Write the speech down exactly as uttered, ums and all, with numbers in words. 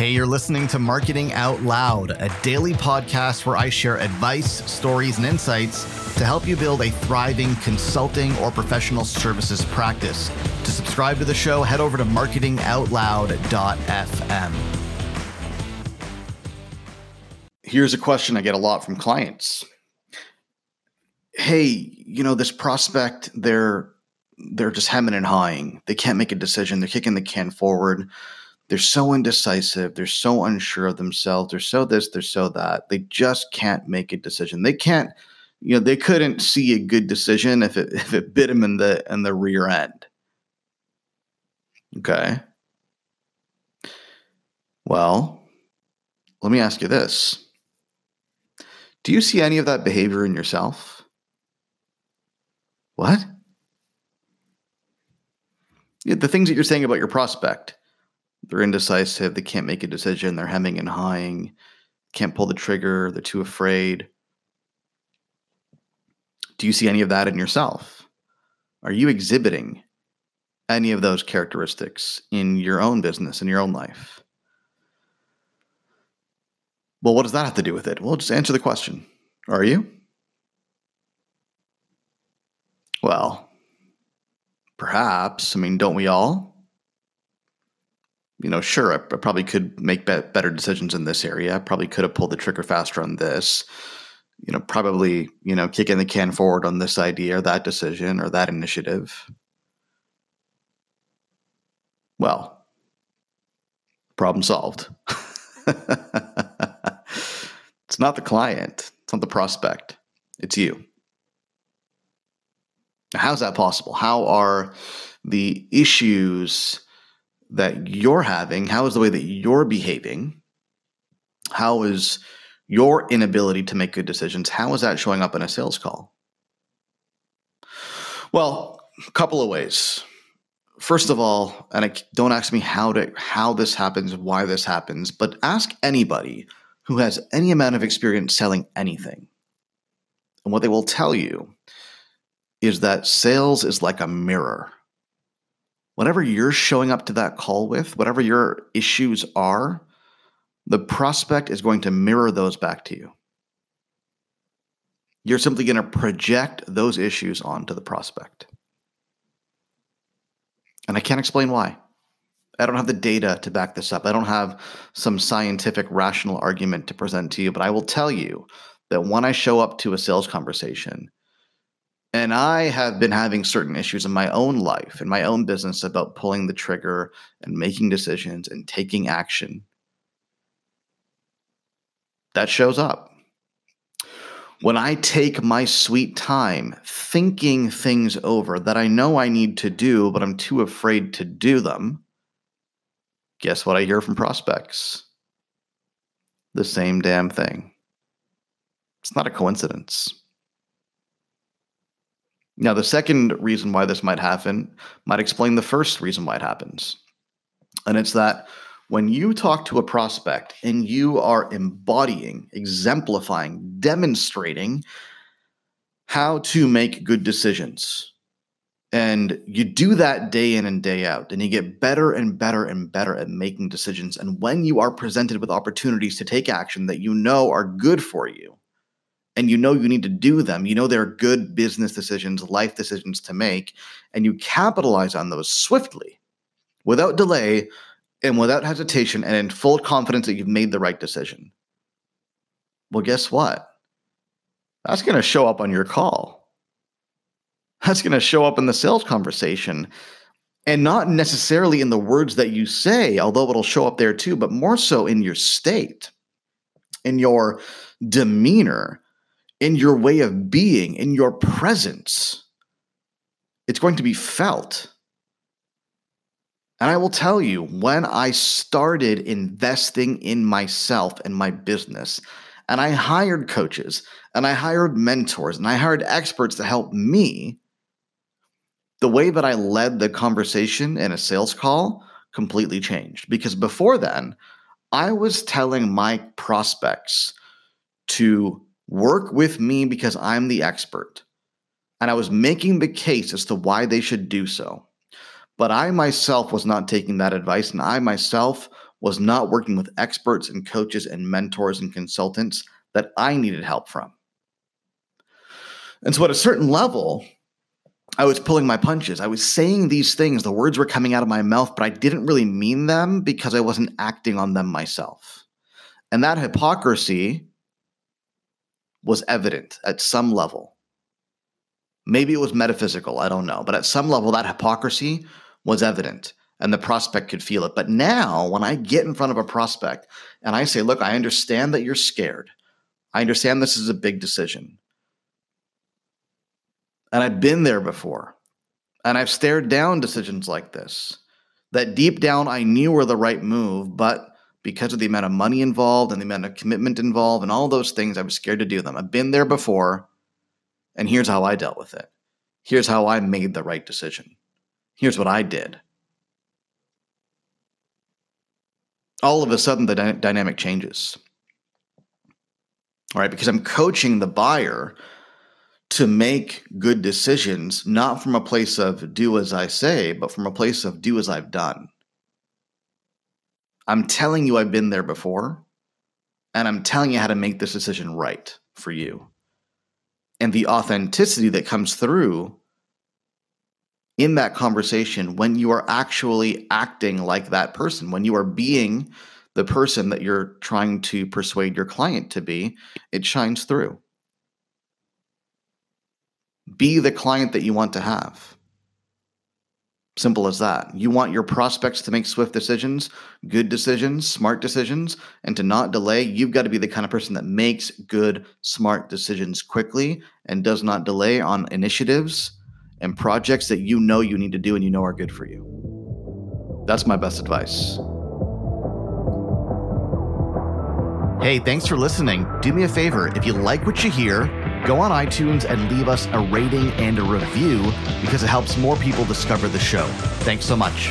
Hey, you're listening to Marketing Out Loud, a daily podcast where I share advice, stories, and insights to help you build a thriving consulting or professional services practice. To subscribe to the show, head over to marketing out loud dot f m. Here's a question I get a lot from clients. Hey, you know, this prospect, they're they're just hemming and hawing. They can't make a decision. They're kicking the can forward. They're so indecisive. They're so unsure of themselves. They're so this, they're so that. They just can't make a decision. They can't, you know, they couldn't see a good decision if it if it bit them in the in the rear end. Okay. Well, let me ask you this. Do you see any of that behavior in yourself? What? Yeah, the things that you're saying about your prospect. They're indecisive. They can't make a decision. They're hemming and hawing. Can't pull the trigger. They're too afraid. Do you see any of that in yourself? Are you exhibiting any of those characteristics in your own business, in your own life? Well, what does that have to do with it? Well, just answer the question. Are you? Well, perhaps. I mean, don't we all? You know, sure, I probably could make better decisions in this area. I probably could have pulled the trigger faster on this. You know, probably, you know, kicking the can forward on this idea or that decision or that initiative. Well, problem solved. It's not the client. It's not the prospect. It's you. Now, how's that possible? How are the issues that you're having? How is the way that you're behaving? How is your inability to make good decisions? How is that showing up in a sales call? Well, a couple of ways. First of all, and I, don't ask me how to how this happens, why this happens, but ask anybody who has any amount of experience selling anything. And what they will tell you is that sales is like a mirror. Whatever you're showing up to that call with, whatever your issues are, the prospect is going to mirror those back to you. You're simply going to project those issues onto the prospect. And I can't explain why. I don't have the data to back this up. I don't have some scientific, rational argument to present to you, but I will tell you that when I show up to a sales conversation, and I have been having certain issues in my own life, in my own business, about pulling the trigger and making decisions and taking action, that shows up. When I take my sweet time thinking things over that I know I need to do, but I'm too afraid to do them, guess what I hear from prospects? The same damn thing. It's not a coincidence. Now, the second reason why this might happen might explain the first reason why it happens. And it's that when you talk to a prospect and you are embodying, exemplifying, demonstrating how to make good decisions, and you do that day in and day out, and you get better and better and better at making decisions, and when you are presented with opportunities to take action that you know are good for you, and you know you need to do them, you know they're good business decisions, life decisions to make, and you capitalize on those swiftly, without delay, and without hesitation, and in full confidence that you've made the right decision. Well, guess what? That's going to show up on your call. That's going to show up in the sales conversation, and not necessarily in the words that you say, although it'll show up there too, but more so in your state, in your demeanor, in your way of being, in your presence. It's going to be felt. And I will tell you, when I started investing in myself and my business, and I hired coaches, and I hired mentors, and I hired experts to help me, the way that I led the conversation in a sales call completely changed. Because before then, I was telling my prospects to work with me because I'm the expert. And I was making the case as to why they should do so. But I myself was not taking that advice, and I myself was not working with experts and coaches and mentors and consultants that I needed help from. And so at a certain level, I was pulling my punches. I was saying these things. The words were coming out of my mouth, but I didn't really mean them because I wasn't acting on them myself. And that hypocrisy was evident at some level. Maybe it was metaphysical. I don't know. But at some level, that hypocrisy was evident and the prospect could feel it. But now when I get in front of a prospect and I say, look, I understand that you're scared. I understand this is a big decision. And I've been there before, and I've stared down decisions like this that deep down I knew were the right move, but because of the amount of money involved and the amount of commitment involved and all those things, I was scared to do them. I've been there before, and here's how I dealt with it. Here's how I made the right decision. Here's what I did. All of a sudden, the dy- dynamic changes, all right, because I'm coaching the buyer to make good decisions, not from a place of do as I say, but from a place of do as I've done. I'm telling you I've been there before, and I'm telling you how to make this decision right for you. And the authenticity that comes through in that conversation when you are actually acting like that person, when you are being the person that you're trying to persuade your client to be, it shines through. Be the client that you want to have. Simple as that. You want your prospects to make swift decisions, good decisions, smart decisions, and to not delay. You've got to be the kind of person that makes good, smart decisions quickly and does not delay on initiatives and projects that you know you need to do and you know are good for you. That's my best advice. Hey, thanks for listening. Do me a favor. If you like what you hear, go on iTunes and leave us a rating and a review because it helps more people discover the show. Thanks so much.